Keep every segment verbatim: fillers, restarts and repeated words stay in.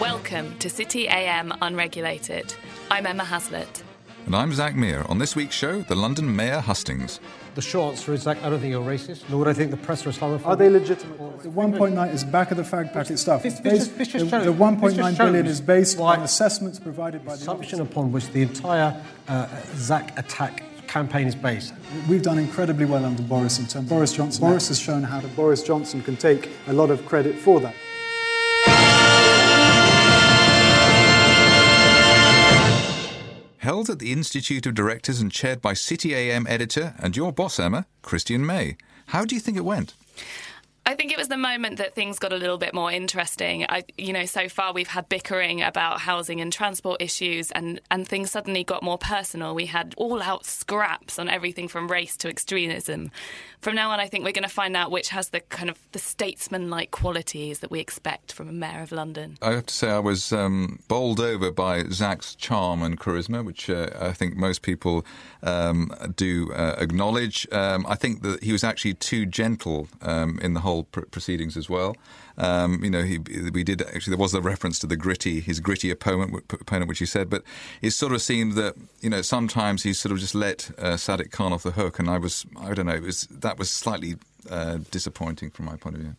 Welcome to City A M Unregulated. I'm Emma Hazlitt. And I'm Zac Meir. On this week's show, the London Mayor hustings. The short answer is, Zac, I don't think you're racist, nor would I think the press are Islamophobic. Are they legitimate? The one point nine is back-of-the-fag packet stuff. This, this, this based, the the one point nine billion is based on assessments provided by the... assumption upon which the entire uh, Zac attack campaign is based. We've done incredibly well under Boris in terms of... Boris Johnson. Boris has shown how to... Boris Johnson can take a lot of credit for that. Held at the Institute of Directors and chaired by City A M editor and your boss, Emma, Christian May. How do you think it went? I think it was the moment that things got a little bit more interesting. I, you know, so far we've had bickering about housing and transport issues, and, and things suddenly got more personal. We had all-out scraps on everything from race to extremism. From now on, I think we're going to find out which has the kind of the statesman-like qualities that we expect from a mayor of London. I have to say I was um, bowled over by Zac's charm and charisma, which uh, I think most people um, do uh, acknowledge. Um, I think that he was actually too gentle um, in the whole proceedings as well. Um, you know, he, we did actually, there was a reference to the gritty, his gritty opponent, opponent, which he said, but it sort of seemed that, you know, sometimes he sort of just let uh, Sadiq Khan off the hook, and I was, I don't know, it was, that was slightly uh, disappointing from my point of view.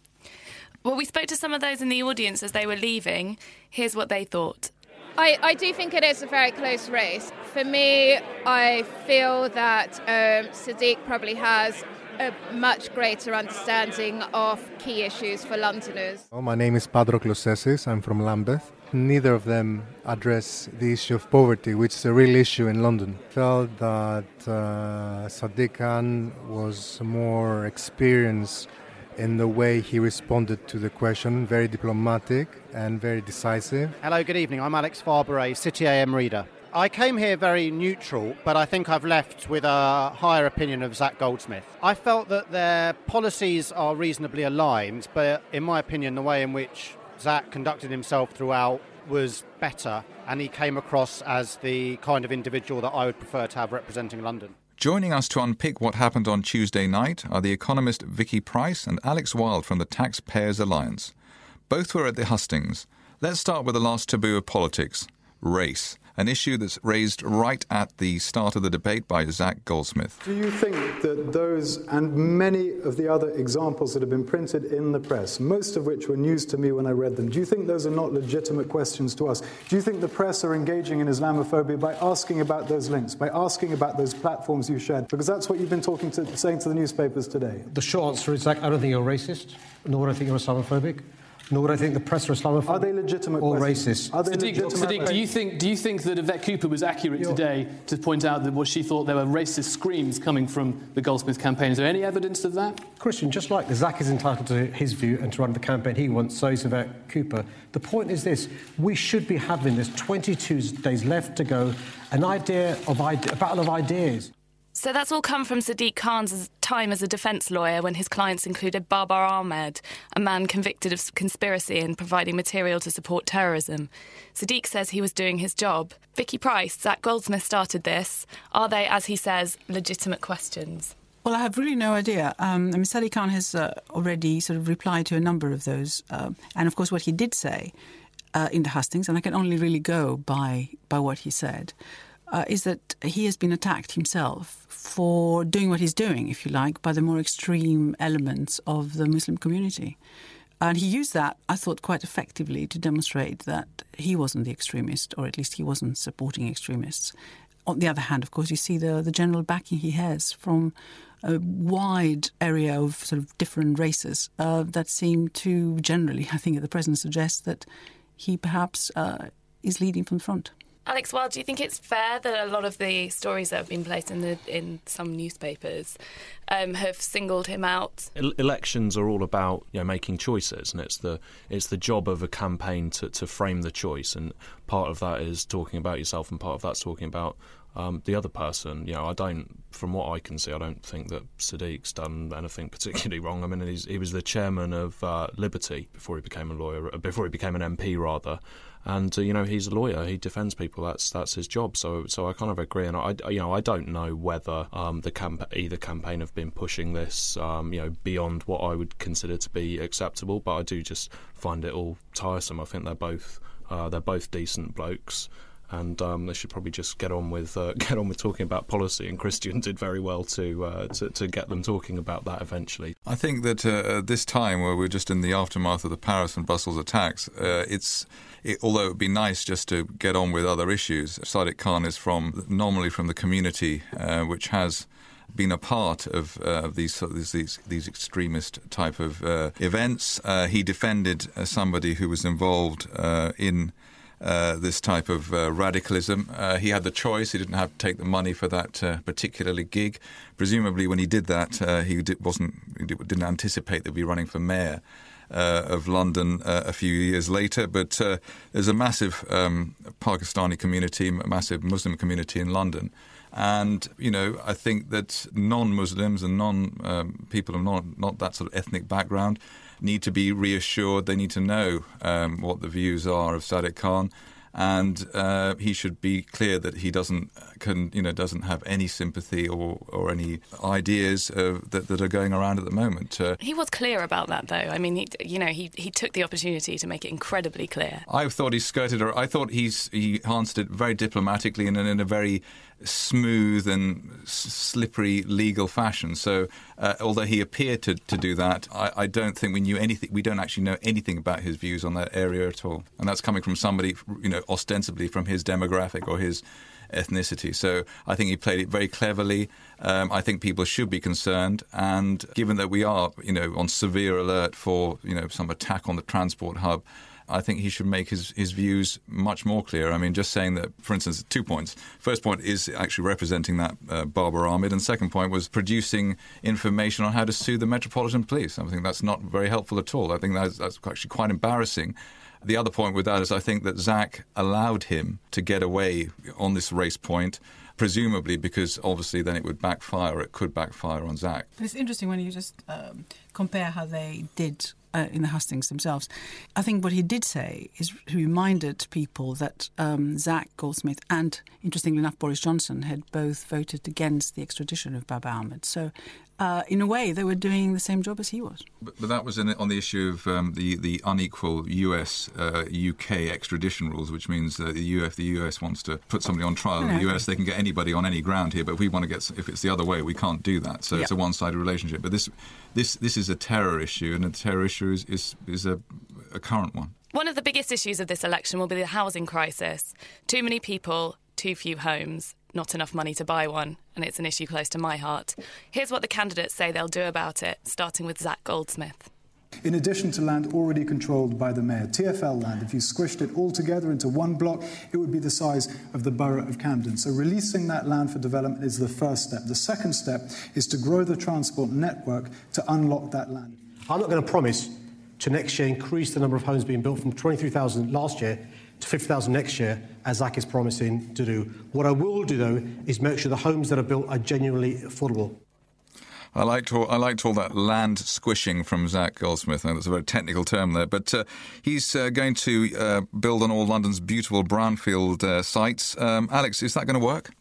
Well, we spoke to some of those in the audience as they were leaving. Here's what they thought. I, I do think it is a very close race. For me, I feel that um, Sadiq probably has a much greater understanding of key issues for Londoners. Oh, my name is Pedro Closeses. I'm from Lambeth. Neither of them address the issue of poverty, which is a real issue in London. I felt that uh, Sadiq Khan was more experienced in the way he responded to the question, very diplomatic and very decisive. Hello, good evening. I'm Alex Farberay, City A M reader. I came here very neutral, but I think I've left with a higher opinion of Zach Goldsmith. I felt that their policies are reasonably aligned, but in my opinion, the way in which Zach conducted himself throughout was better, and he came across as the kind of individual that I would prefer to have representing London. Joining us to unpick what happened on Tuesday night are the economist Vicky Pryce and Alex Wild from the Taxpayers' Alliance. Both were at the hustings. Let's start with the last taboo of politics, race. An issue that's raised right at the start of the debate by Zac Goldsmith. Do you think that those and many of the other examples that have been printed in the press, most of which were news to me when I read them, do you think those are not legitimate questions to us? Do you think the press are engaging in Islamophobia by asking about those links, by asking about those platforms you shared? Because that's what you've been talking to, saying to the newspapers today. The short answer is, Zac, I don't think you're racist, nor do I think you're Islamophobic. Nor would I think the press are Islamophobic are they legitimate or questions? Racist. Are they Sadiq, legitimate Sadiq, do you think do you think that Yvette Cooper was accurate You're... today to point out that what she thought there were racist screams coming from the Goldsmith campaign? Is there any evidence of that? Christian, just like Zac is entitled to his view and to run the campaign he wants, so is Yvette Cooper. The point is this: we should be having this twenty-two days left to go, an idea of ide- a battle of ideas. So that's all come from Sadiq Khan's time as a defence lawyer when his clients included Babar Ahmad, a man convicted of conspiracy and providing material to support terrorism. Sadiq says he was doing his job. Vicky Pryce, Zac Goldsmith started this. Are they, as he says, legitimate questions? Well, I have really no idea. Um, I mean, Sadiq Khan has uh, already sort of replied to a number of those. Uh, and, of course, what he did say uh, in the hustings, and I can only really go by by what he said, Uh, is that he has been attacked himself for doing what he's doing, if you like, by the more extreme elements of the Muslim community. And he used that, I thought, quite effectively to demonstrate that he wasn't the extremist, or at least he wasn't supporting extremists. On the other hand, of course, you see the, the general backing he has from a wide area of sort of different races uh, that seem to generally, I think, at the present suggest that he perhaps uh, is leading from the front. Alex Wild, do you think it's fair that a lot of the stories that have been placed in the, in some newspapers um, have singled him out? Elections are all about, you know, making choices, and it's the it's the job of a campaign to, to frame the choice, and part of that is talking about yourself, and part of that's talking about Um, the other person, you know, I don't, from what I can see, I don't think that Sadiq's done anything particularly wrong. I mean, he's, he was the chairman of uh, Liberty before he became a lawyer, before he became an M P rather, and uh, you know, he's a lawyer. He defends people. That's that's his job. So so I kind of agree, and I you know I don't know whether um, the camp- either campaign have been pushing this um, you know beyond what I would consider to be acceptable, but I do just find it all tiresome. I think they're both uh, they're both decent blokes. And um, they should probably just get on with uh, get on with talking about policy. And Christian did very well to uh, to, to get them talking about that eventually. I think that uh, at this time, where we're just in the aftermath of the Paris and Brussels attacks, uh, it's it, although it would be nice just to get on with other issues. Sadiq Khan is from normally from the community, uh, which has been a part of uh, these, these these extremist type of uh, events. Uh, he defended uh, somebody who was involved uh, in. Uh, this type of uh, radicalism. Uh, he had the choice. He didn't have to take the money for that uh, particular gig. Presumably when he did that, uh, he did, wasn't he didn't anticipate that he'd be running for mayor uh, of London uh, a few years later. But uh, there's a massive um, Pakistani community, a massive Muslim community in London. And, you know, I think that non-Muslims and non um, people of not, not that sort of ethnic background need to be reassured. They need to know um, what the views are of Sadiq Khan, and uh, he should be clear that he doesn't can you know doesn't have any sympathy or or any ideas uh, that that are going around at the moment. Uh, he was clear about that, though. I mean, he, you know, he he took the opportunity to make it incredibly clear. I thought he skirted, or I thought he's he answered it very diplomatically and in a very smooth and slippery legal fashion. So uh, although he appeared to, to do that, I, I don't think we knew anything. We don't actually know anything about his views on that area at all. And that's coming from somebody, you know, ostensibly from his demographic or his ethnicity. So I think he played it very cleverly. Um, I think people should be concerned. And given that we are, you know, on severe alert for, you know, some attack on the transport hub, I think he should make his, his views much more clear. I mean, just saying that, for instance, two points. First point is actually representing that uh, Babar Ahmad, and second point was producing information on how to sue the Metropolitan Police. I think that's not very helpful at all. I think that's, that's actually quite embarrassing. The other point with that is I think that Zac allowed him to get away on this race point, presumably because obviously then it would backfire, it could backfire on Zac. It's interesting when you just um, compare how they did Uh, in the hustings themselves. I think what he did say is he reminded people that um, Zac Goldsmith and, interestingly enough, Boris Johnson had both voted against the extradition of Babar Ahmad. So, uh, in a way, they were doing the same job as he was. But, but that was in, on the issue of um, the, the unequal U S U K uh, extradition rules, which means that the U S, the U S wants to put somebody on trial. No, in the U S, they can get anybody on any ground here, but if we want to get, if it's the other way, we can't do that. So yeah. It's a one-sided relationship. But this, this, this is a terror issue, and a terror issue is, is, is a, a current one. One of the biggest issues of this election will be the housing crisis. Too many people, too few homes, not enough money to buy one, and it's an issue close to my heart. Here's what the candidates say they'll do about it, starting with Zac Goldsmith. In addition to land already controlled by the mayor, T F L land, if you squished it all together into one block, it would be the size of the borough of Camden. So releasing that land for development is the first step. The second step is to grow the transport network to unlock that land. I'm not going to promise to next year increase the number of homes being built from twenty-three thousand last year to fifty thousand next year, as Zac is promising to do. What I will do, though, is make sure the homes that are built are genuinely affordable. I liked all, I liked all that land squishing from Zac Goldsmith. Now, that's a very technical term there. But uh, he's uh, going to uh, build on all London's beautiful brownfield uh, sites. Um, Alex, is that going to work?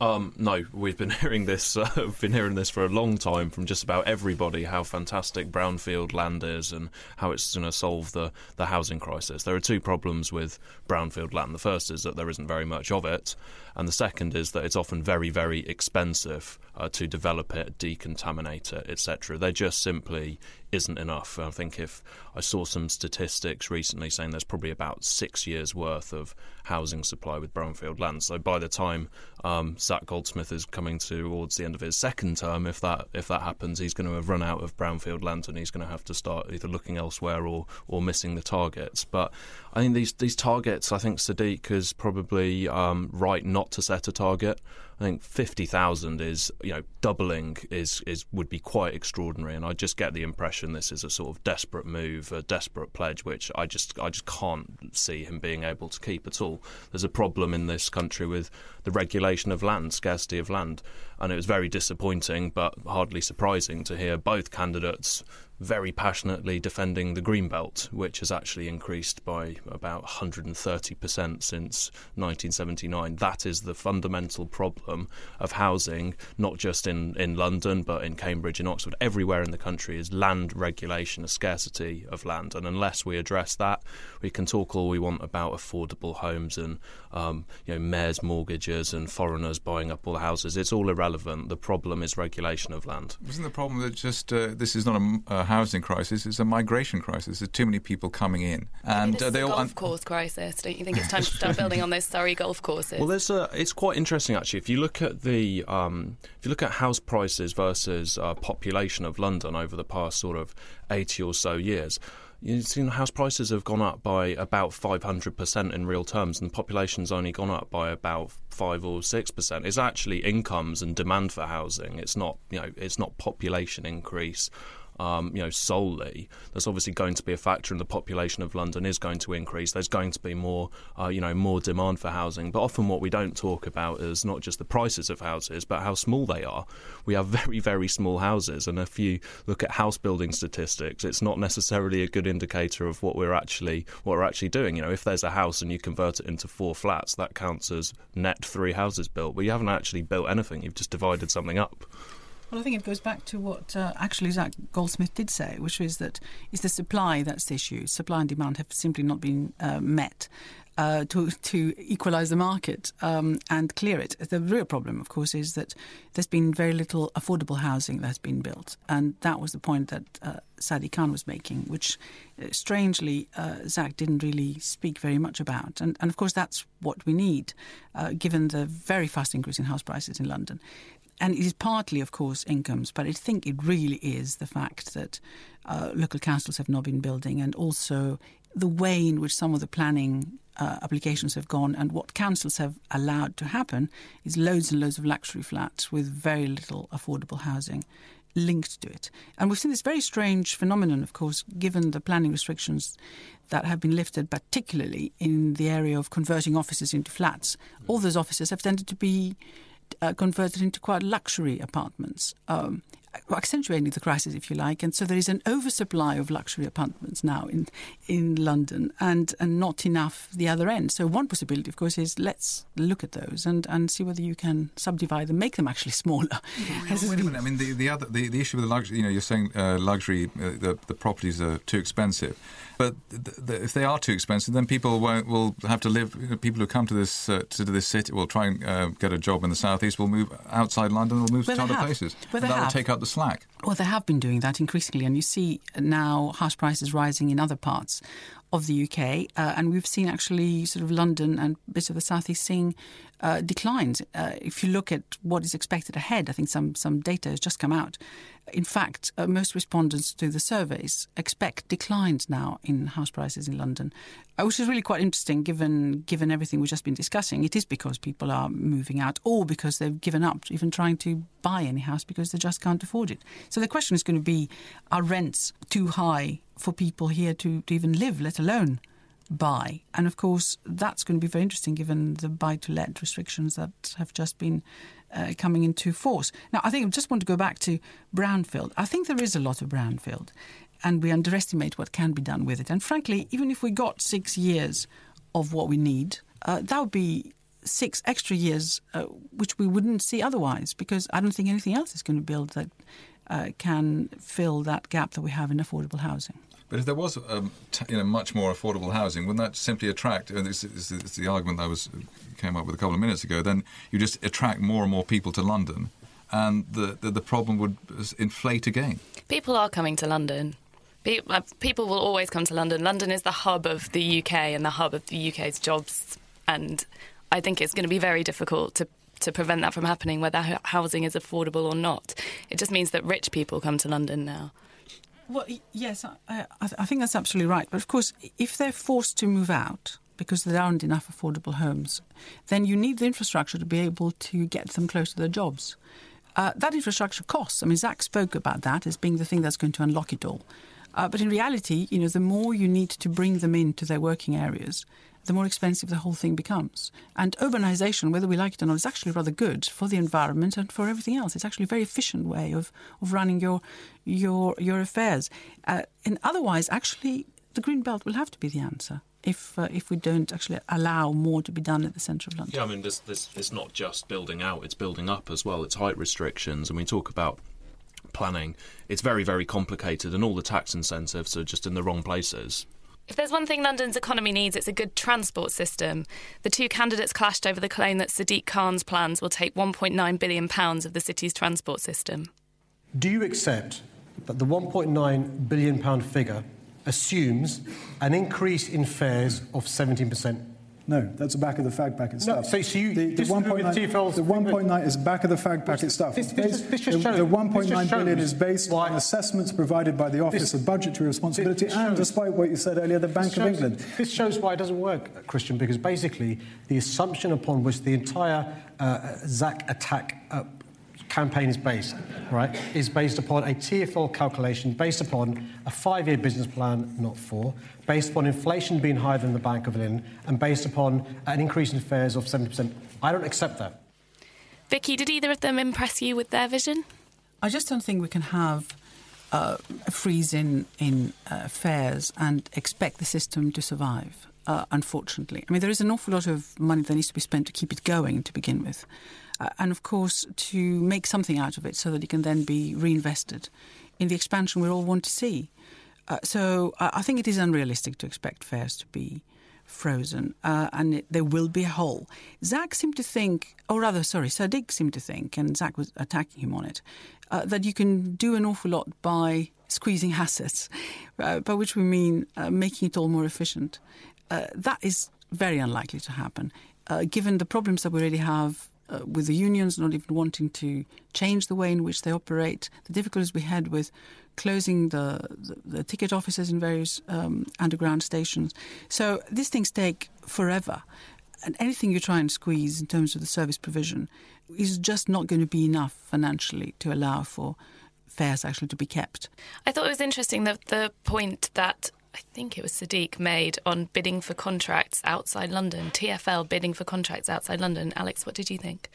Um, no, we've been hearing this. Uh, we've been hearing this for a long time from just about everybody. How fantastic brownfield land is, and how it's going to solve the, the housing crisis. There are two problems with brownfield land. The first is that there isn't very much of it, and the second is that it's often very, very expensive uh, to develop it, decontaminate it, et cetera. They just simply isn't enough. I think if I saw some statistics recently saying there's probably about six years worth of housing supply with brownfield land. So by the time um, Zac Goldsmith is coming towards the end of his second term, if that if that happens, he's going to have run out of brownfield land, and he's going to have to start either looking elsewhere or or missing the targets. But I think these these targets, I think Sadiq is probably um, right not to set a target. I think fifty thousand is, you know, doubling is, is would be quite extraordinary. And I just get the impression this is a sort of desperate move, a desperate pledge, which I just I just can't see him being able to keep at all. There's a problem in this country with the regulation of land, scarcity of land. And it was very disappointing, but hardly surprising to hear both candidates very passionately defending the green belt, which has actually increased by about one hundred thirty percent since nineteen seventy-nine. That is the fundamental problem of housing, not just in, in London, but in Cambridge, in Oxford, everywhere in the country is land regulation, a scarcity of land. And unless we address that, we can talk all we want about affordable homes and um, you know, mayor's mortgages and foreigners buying up all the houses. It's all irrelevant. The problem is regulation of land. Isn't the problem that just uh, this is not a uh, housing crisis, it's a migration crisis. There's too many people coming in. And uh, they all golf un- course crisis. Don't you think it's time to start building on those Surrey golf courses? Well, there's a, it's quite interesting actually. If you look at the um, if you look at house prices versus uh, population of London over the past sort of eighty or so years, you've seen house prices have gone up by about five hundred percent in real terms, and the population's only gone up by about five or six percent. It's actually incomes and demand for housing. It's not, you know, it's not population increase. Um, you know, solely. That's obviously going to be a factor, and the population of London is going to increase. There's going to be more, uh, you know, more demand for housing. But often what we don't talk about is not just the prices of houses, but how small they are. We have very, very small houses, and if you look at house building statistics, it's not necessarily a good indicator of what we're actually what we're actually doing. You know, if there's a house and you convert it into four flats, that counts as net three houses built, but you haven't actually built anything. You've just divided something up. Well, I think it goes back to what uh, actually Zach Goldsmith did say, which is that it's the supply that's the issue. Supply and demand have simply not been uh, met uh, to, to equalise the market um, and clear it. The real problem, of course, is that there's been very little affordable housing that's been built. And that was the point that uh, Sadiq Khan was making, which uh, strangely uh, Zach didn't really speak very much about. And, and of course, that's what we need, uh, given the very fast increase in house prices in London. And it is partly, of course, incomes, but I think it really is the fact that uh, local councils have not been building, and also the way in which some of the planning uh, applications have gone and what councils have allowed to happen is loads and loads of luxury flats with very little affordable housing linked to it. And we've seen this very strange phenomenon, of course, given the planning restrictions that have been lifted, particularly in the area of converting offices into flats. All those offices have tended to be Uh, converted into quite luxury apartments, um, accentuating the crisis, if you like. And so there is an oversupply of luxury apartments now in in London, and, and not enough the other end. So one possibility, of course, is let's look at those and, and see whether you can subdivide them, make them actually smaller. Well, wait a minute. I mean, the the, other, the the issue with the luxury, you know, you're saying uh, luxury, uh, the, the properties are too expensive. But th- th- if they are too expensive, then people won't, will have to live. You know, people who come to this uh, to this city will try and uh, get a job in the southeast. Will move outside London. Will move well, to other have. places. Well, and that have. will take up the slack. Well, they have been doing that increasingly, and you see now house prices rising in other parts of the U K, uh, and we've seen actually sort of London and bits of the southeast seeing uh, declines. Uh, if you look at what is expected ahead, I think some some data has just come out. In fact, uh, most respondents to the surveys expect declines now in house prices in London, which is really quite interesting given given everything we've just been discussing. It is because people are moving out, or because they've given up even trying to buy any house because they just can't afford it. So the question is going to be, are rents too high for people here to, to even live, let alone buy? And of course, that's going to be very interesting given the buy-to-let restrictions that have just been uh, coming into force. Now, I think I just want to go back to brownfield. I think there is a lot of brownfield, and we underestimate what can be done with it. And frankly, even if we got six years of what we need, uh, that would be six extra years, uh, which we wouldn't see otherwise, because I don't think anything else is going to build that Uh, can fill that gap that we have in affordable housing. But if there was um, t- you know, much more affordable housing, wouldn't that simply attract, and this is the argument I was came up with a couple of minutes ago, then you just attract more and more people to London, and the, the, the problem would inflate again. People are coming to London. People will always come to London. London is the hub of the U K and the hub of the U K's jobs, and I think it's going to be very difficult to to prevent that from happening, whether housing is affordable or not. It just means that rich people come to London now. Well, yes, I, I, I think that's absolutely right. But of course, if they're forced to move out, because there aren't enough affordable homes, then you need the infrastructure to be able to get them close to their jobs. Uh, that infrastructure costs. I mean, Zac spoke about that as being the thing that's going to unlock it all. Uh, but in reality, you know, the more you need to bring them into their working areas, the more expensive the whole thing becomes. And urbanisation, whether we like it or not, is actually rather good for the environment and for everything else. It's actually a very efficient way of, of running your your your affairs. Uh, and otherwise, actually, the Green Belt will have to be the answer if uh, if we don't actually allow more to be done at the centre of London. Yeah, I mean, this, this, it's not just building out, it's building up as well. It's height restrictions, and we talk about planning. It's very, very complicated, and all the tax incentives are just in the wrong places. If there's one thing London's economy needs, it's a good transport system. The two candidates clashed over the claim that Sadiq Khan's plans will take one point nine billion pounds of the city's transport system. Do you accept that the one point nine billion pounds figure assumes an increase in fares of seventeen percent? No, that's a back-of-the-fag packet stuff. No, so, so you, the, the one point nine is back-of-the-fag packet stuff. This, this, this just the the one point nine billion is based why? on assessments provided by the Office this, of Budgetary Responsibility this, this and, despite what you said earlier, the Bank shows, of England. This shows why it doesn't work, Christian, because basically the assumption upon which the entire uh, Zac attack uh, campaign is based, right, is based upon a T F L calculation, based upon a five-year business plan, not four, based upon inflation being higher than the Bank of England, and based upon an increase in fares of seventy percent. I don't accept that. Vicky, did either of them impress you with their vision? I just don't think we can have uh, a freeze in, in uh, fares and expect the system to survive, uh, unfortunately. I mean, there is an awful lot of money that needs to be spent to keep it going to begin with. Uh, and, of course, to make something out of it so that it can then be reinvested in the expansion we all want to see. Uh, so uh, I think it is unrealistic to expect fares to be frozen, uh, and it, there will be a hole. Zac seemed to think, or rather, sorry, Sadiq seemed to think, and Zac was attacking him on it, uh, that you can do an awful lot by squeezing assets, uh, by which we mean uh, making it all more efficient. Uh, that is very unlikely to happen, uh, given the problems that we already have Uh, with the unions not even wanting to change the way in which they operate, the difficulties we had with closing the, the, the ticket offices in various um, underground stations. So these things take forever. And anything you try and squeeze in terms of the service provision is just not going to be enough financially to allow for fares actually to be kept. I thought it was interesting that the point that I think it was Sadiq made on bidding for contracts outside London, T F L bidding for contracts outside London. Alex, what did you think?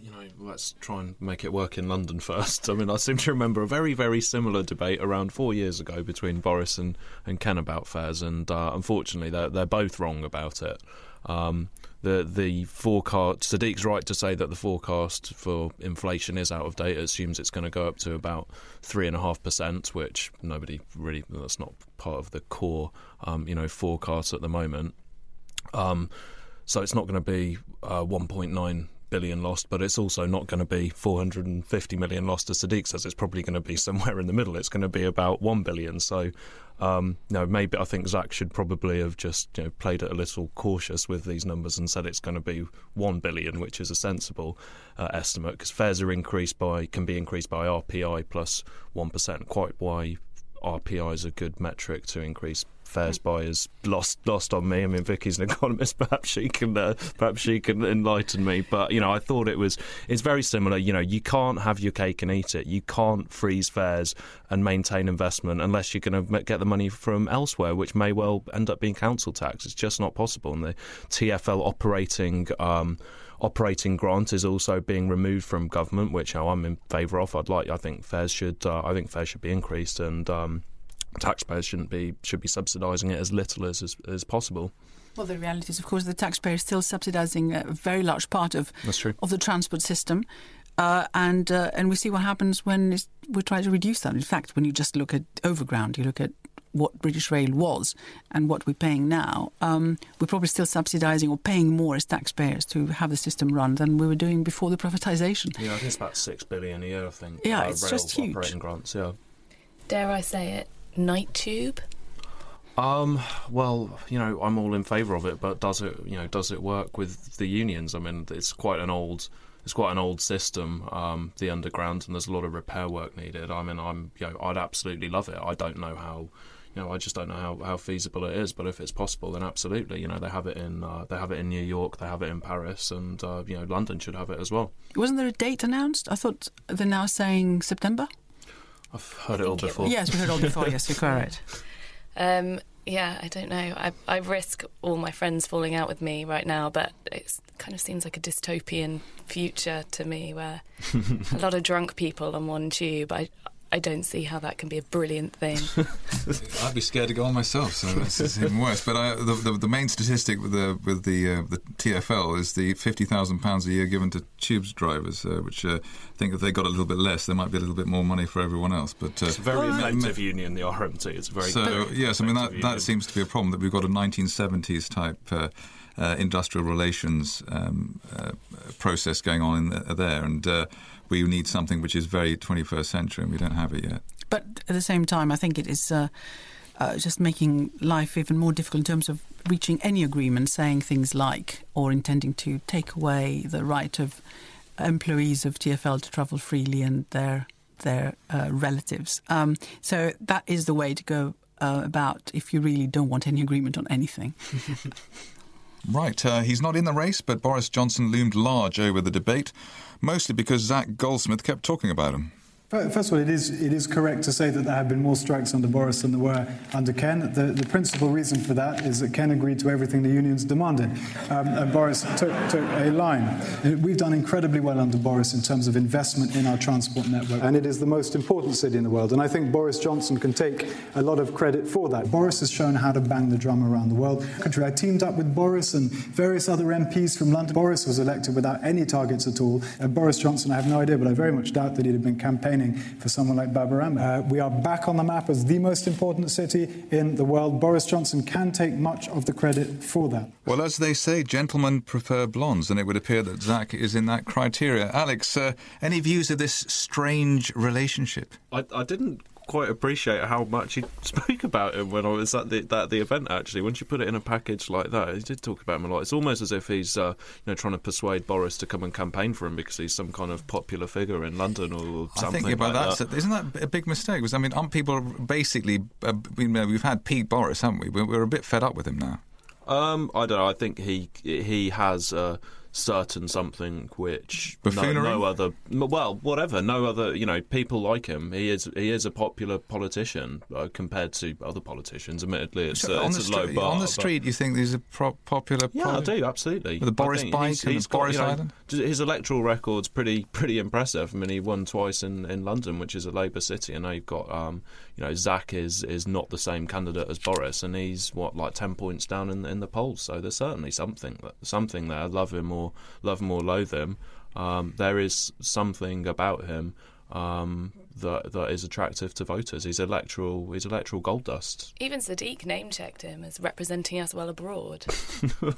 You know, let's try and make it work in London first. I mean, I seem to remember a very, very similar debate around four years ago between Boris and, and Ken about fares, and uh, unfortunately they're, they're both wrong about it. Um, the the forecast, Sadiq's right to say that the forecast for inflation is out of date. It assumes it's going to go up to about three point five percent, which nobody really, that's not part of the core, um, you know, forecast at the moment. Um, so it's not going to be uh, one point nine billion lost, but it's also not going to be four hundred fifty million lost, as Sadiq says. It's probably going to be somewhere in the middle. It's going to be about one billion. So, um, no, maybe I think Zac should probably have just you know, played it a little cautious with these numbers and said it's going to be one billion, which is a sensible uh, estimate, because fares are increased by, can be increased by R P I plus one percent. Quite why R P I is a good metric to increase fares by is lost lost on me. I mean, Vicky's an economist. Perhaps she can uh, perhaps she can enlighten me. But you know, I thought it was it's very similar. You know, you can't have your cake and eat it. You can't freeze fares and maintain investment unless you're going to get the money from elsewhere, which may well end up being council tax. It's just not possible. And the T F L operating. Um, Operating grant is also being removed from government, which I'm in favour of. I'd like. I think fares should. Uh, I think fares should be increased, and um, taxpayers shouldn't be should be subsidising it as little as, as as possible. Well, the reality is, of course, the taxpayer is still subsidising a very large part of That's true. of the transport system, uh, and uh, and we see what happens when it's, we try to reduce that. In fact, when you just look at overground, you look at what British Rail was and what we're paying now, um, we're probably still subsidising or paying more as taxpayers to have the system run than we were doing before the privatisation. Yeah, I think it's about six billion a year, I think. Yeah, uh, it's rail just huge. Operating grants, yeah. Dare I say it, night tube? Um, well, you know, I'm all in favour of it, but does it, you know, does it work with the unions? I mean, it's quite an old... It's quite an old system, um, the underground, and there's a lot of repair work needed. I mean, I'm, you know, I'd absolutely love it. I don't know how, you know, I just don't know how, how feasible it is. But if it's possible, then absolutely. You know, they have it in uh, they have it in New York, they have it in Paris, and uh, you know, London should have it as well. Wasn't there a date announced? I thought they're now saying September. I've heard it all before. It, yes, we've heard it all before. Yes, you're correct. Um, yeah, I don't know. I, I risk all my friends falling out with me right now, but it kind of seems like a dystopian future to me, where a lot of drunk people on one tube. I I don't see how that can be a brilliant thing. I'd be scared to go on myself, so this is even worse. But I, the, the the main statistic with the with the uh, the T F L is the fifty thousand pounds a year given to tubes drivers, uh, which uh, I think if they got a little bit less, there might be a little bit more money for everyone else. But uh, it's a very well, effective I, union, the R M T. It's very so yes. I mean that, that seems to be a problem, that we've got a nineteen seventies type uh, uh, industrial relations um, uh, process going on in the, there, and. Uh, We need something which is very twenty-first century, and we don't have it yet. But at the same time, I think it is uh, uh, just making life even more difficult in terms of reaching any agreement, saying things like, or intending to take away the right of employees of T F L to travel freely and their their uh, relatives. Um, so that is the way to go uh, about if you really don't want any agreement on anything. Right. Uh, he's not in the race, but Boris Johnson loomed large over the debate, mostly because Zach Goldsmith kept talking about him. First of all, it is, it is correct to say that there have been more strikes under Boris than there were under Ken. The, the principal reason for that is that Ken agreed to everything the unions demanded, um, and Boris took, took a line. We've done incredibly well under Boris in terms of investment in our transport network, and it is the most important city in the world, and I think Boris Johnson can take a lot of credit for that. Boris has shown how to bang the drum around the world. I teamed up with Boris and various other M Ps from London. Boris was elected without any targets at all. Uh, Boris Johnson, I have no idea, but I very much doubt that he'd have been campaigning for someone like Babar Ahmad. Uh, we are back on the map as the most important city in the world. Boris Johnson can take much of the credit for that. Well, as they say, gentlemen prefer blondes, and it would appear that Zach is in that criteria. Alex, uh, any views of this strange relationship? I, I didn't quite appreciate how much he spoke about him when I was at the, that, the event, actually. Once you put it in a package like that, he did talk about him a lot. It's almost as if he's uh, you know, trying to persuade Boris to come and campaign for him because he's some kind of popular figure in London or something. I think yeah, like that's that. A, isn't that a big mistake? Because, I mean, um, people are basically... Uh, we, you know, we've had Pete Boris, haven't we? We're, we're a bit fed up with him now. Um, I don't know. I think he, he has... Uh, certain something which no, no other well whatever no other you know people like him. He is he is a popular politician uh, compared to other politicians, admittedly. It's, so uh, it's a street, low bar on the street. You think he's a pro- popular yeah poli- I do, absolutely. With the Boris bike he's, and he's the got, Boris you know, Island, his electoral record's pretty pretty impressive. I mean, he won twice in, in London, which is a Labour city, and now you've got um, you know Zach is is not the same candidate as Boris, and he's what like ten points down in, in the polls, so there's certainly something something there. I love him or love him or loathe him, um, there is something about him um, that that is attractive to voters. He's electoral. He's electoral gold dust. Even Sadiq name checked him as representing us well abroad.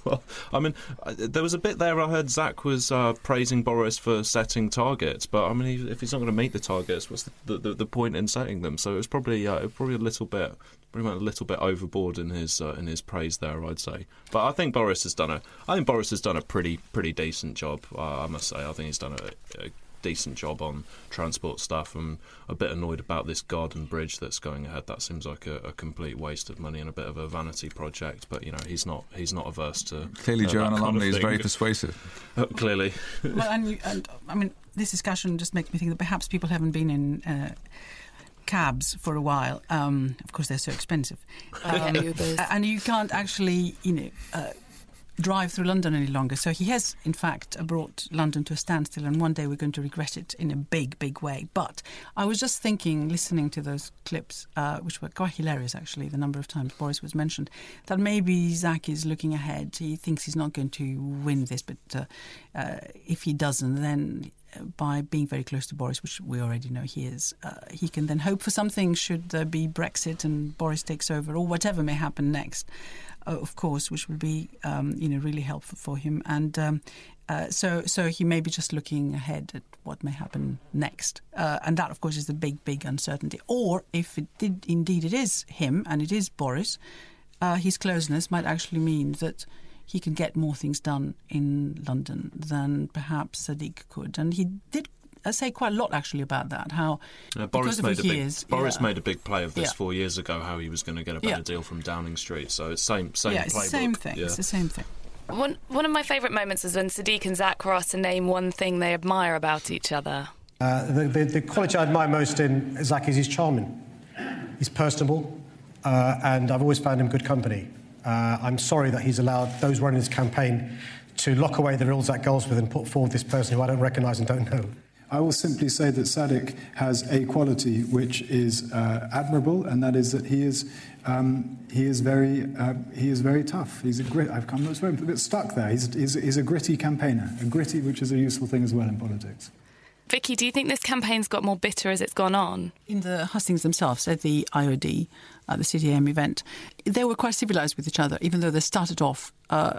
Well, I mean, there was a bit there. I heard Zach was uh, praising Boris for setting targets, but I mean, if he's not going to meet the targets, what's the, the the point in setting them? So it was probably uh, probably a little bit. Pretty much a little bit overboard in his uh, in his praise there, I'd say. But I think Boris has done a I think Boris has done a pretty pretty decent job. Uh, I must say, I think he's done a, a decent job on transport stuff. I'm a bit annoyed about this garden bridge that's going ahead. That seems like a, a complete waste of money and a bit of a vanity project. But you know, he's not he's not averse to clearly. Uh, Joanna Lumley is very persuasive. Uh, clearly. Well, and, you, and I mean, this discussion just makes me think that perhaps people haven't been in. Uh, cabs for a while. Um, of course, they're so expensive. Um, yeah, and you can't actually, you know, uh, drive through London any longer. So he has, in fact, brought London to a standstill, and one day we're going to regret it in a big, big way. But I was just thinking, listening to those clips, uh, which were quite hilarious, actually, the number of times Boris was mentioned, that maybe Zach is looking ahead. He thinks he's not going to win this, but uh, uh, if he doesn't, then... by being very close to Boris, which we already know he is, uh, he can then hope for something should there be Brexit and Boris takes over or whatever may happen next, uh, of course, which would be, um, you know, really helpful for him. And um, uh, so so he may be just looking ahead at what may happen next. Uh, and that, of course, is the big, big uncertainty. Or if it did, indeed it is him and it is Boris, uh, his closeness might actually mean that he could get more things done in London than perhaps Sadiq could. And he did I say quite a lot, actually, about that, how uh, Boris, made a, big, years, Boris yeah. made a big play of this yeah. four years ago, how he was going to get a better yeah. deal from Downing Street. So it's same, same yeah, it's playbook. The same thing. Yeah. It's the same thing. One, one of my favourite moments is when Sadiq and Zac were asked to name one thing they admire about each other. Uh, the, the, the quality I admire most in Zac is he's charming. He's personable, uh, and I've always found him good company. Uh, I'm sorry that he's allowed those running his campaign to lock away the real Zac Goldsmith and put forward this person who I don't recognise and don't know. I will simply say that Sadiq has a quality which is uh, admirable, and that is that he is um, he is very uh, he is very tough. He's a grit. I've come a bit stuck there. He's, he's he's a gritty campaigner, a gritty, which is a useful thing as well in politics. Vicky, do you think this campaign's got more bitter as it's gone on? In the hustings themselves, so the I O D, uh, the City A M event, they were quite civilised with each other, even though they started off uh,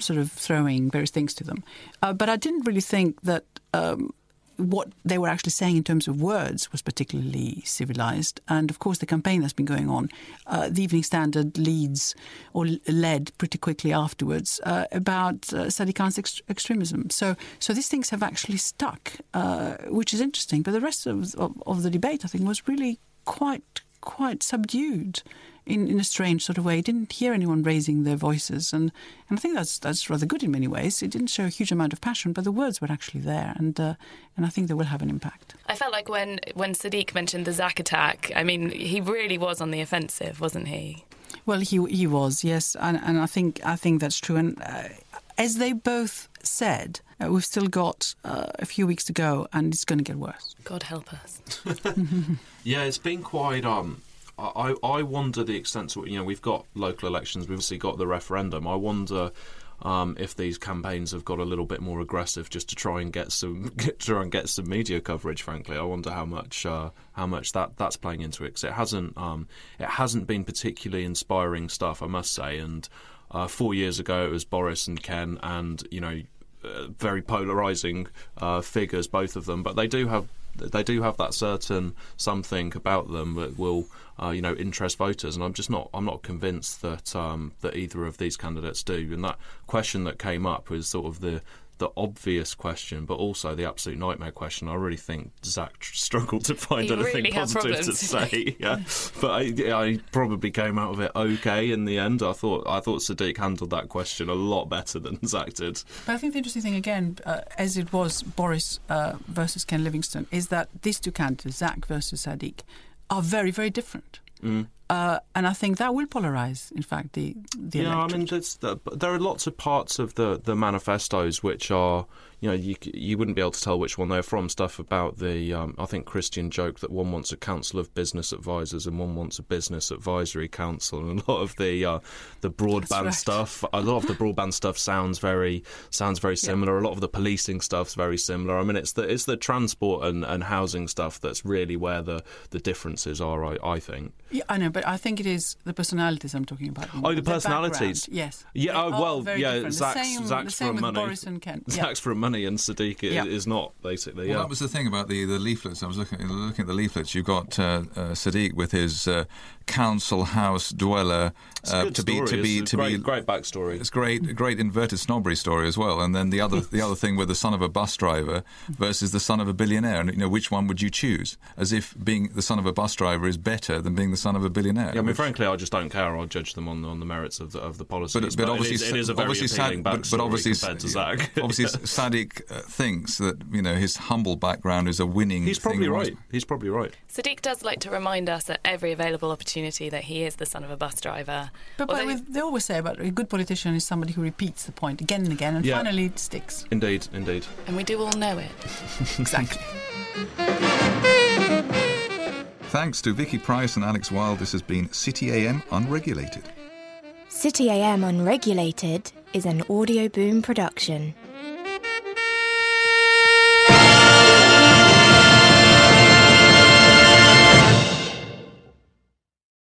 sort of throwing various things to them. Uh, but I didn't really think that um, what they were actually saying in terms of words was particularly civilised. And, of course, the campaign that's been going on, uh, the Evening Standard leads, or led pretty quickly afterwards, uh, about uh, Sadiq Khan's ex- extremism. So so these things have actually stuck, uh, which is interesting. But the rest of, of, of the debate, I think, was really quite quite subdued in, in a strange sort of way. You didn't hear anyone raising their voices. And, and I think that's that's rather good in many ways. It didn't show a huge amount of passion, but the words were actually there. And uh, and I think they will have an impact. I felt like when, when Sadiq mentioned the Zac attack, I mean, he really was on the offensive, wasn't he? Well, he he was, yes. And, and I think I think that's true. And uh, as they both said, uh, we've still got uh, a few weeks to go and it's going to get worse. God help us. Yeah, it's been quite... um. I, I wonder the extent to, you know, we've got local elections, we've obviously got the referendum. I wonder um, if these campaigns have got a little bit more aggressive just to try and get some get, try and get some media coverage. Frankly, I wonder how much uh, how much that, that's playing into it, because it hasn't um, it hasn't been particularly inspiring stuff, I must say. And uh, four years ago, it was Boris and Ken, and you know, uh, very polarising uh, figures, both of them, but they do have. They do have that certain something about them that will, uh, you know, interest voters, and I'm just not. I'm not convinced that um, that either of these candidates do. And that question that came up was sort of the the obvious question, but also the absolute nightmare question. I really think Zac struggled to find he anything really positive to say. Yeah, but I, I probably came out of it okay in the end. I thought I thought Sadiq handled that question a lot better than Zac did. But I think the interesting thing, again, uh, as it was Boris uh, versus Ken Livingstone, is that these two candidates, Zac versus Sadiq, are very, very different. Mm. Uh, and I think that will polarise, in fact, the, the yeah, electorate. I mean, there's the, there are lots of parts of the, the manifestos which are, you know, you, you wouldn't be able to tell which one they're from. Stuff about the, um, I think, Christian joke that one wants a council of business advisors and one wants a business advisory council. And a lot of the uh, the broadband right. stuff, a lot of the broadband stuff sounds very sounds very similar. Yeah. A lot of the policing stuff's very similar. I mean, it's the it's the transport and, and housing stuff that's really where the, the differences are, I, I think. Yeah, I know, but I think it is the personalities I'm talking about. Oh, the personalities. Yes. Yeah. Oh, well. Yeah. Zac's, Zac's for money. Boris and Ken. Yeah. Zac's for money, and Sadiq yeah. is not basically. Well, yeah. That was the thing about the, the leaflets. I was looking looking at the leaflets. You've got uh, uh, Sadiq with his uh, council house dweller. Uh, to story. be to be it's to great, be great backstory. It's great, great inverted snobbery story as well. And then the other the other thing with the son of a bus driver versus the son of a billionaire. And you know, which one would you choose? As if being the son of a bus driver is better than being the son of a billionaire. Yeah, I mean, which, frankly, I just don't care. I'll judge them on, on the merits of the, of the policies. But, but, but obviously, it is, it is a very obviously appealing Sad, backstory but obviously, compared to Zac. Obviously, Sadiq uh, thinks that, you know, his humble background is a winning He's probably thing, right. right. He's probably right. Sadiq does like to remind us at every available opportunity that he is the son of a bus driver. But, but they, they always say about a good politician is somebody who repeats the point again and again, and yeah. finally it sticks. Indeed, indeed. And we do all know it. Exactly. Thanks to Vicky Pryce and Alex Wild, this has been City A M Unregulated. City A M Unregulated is an Audioboom production.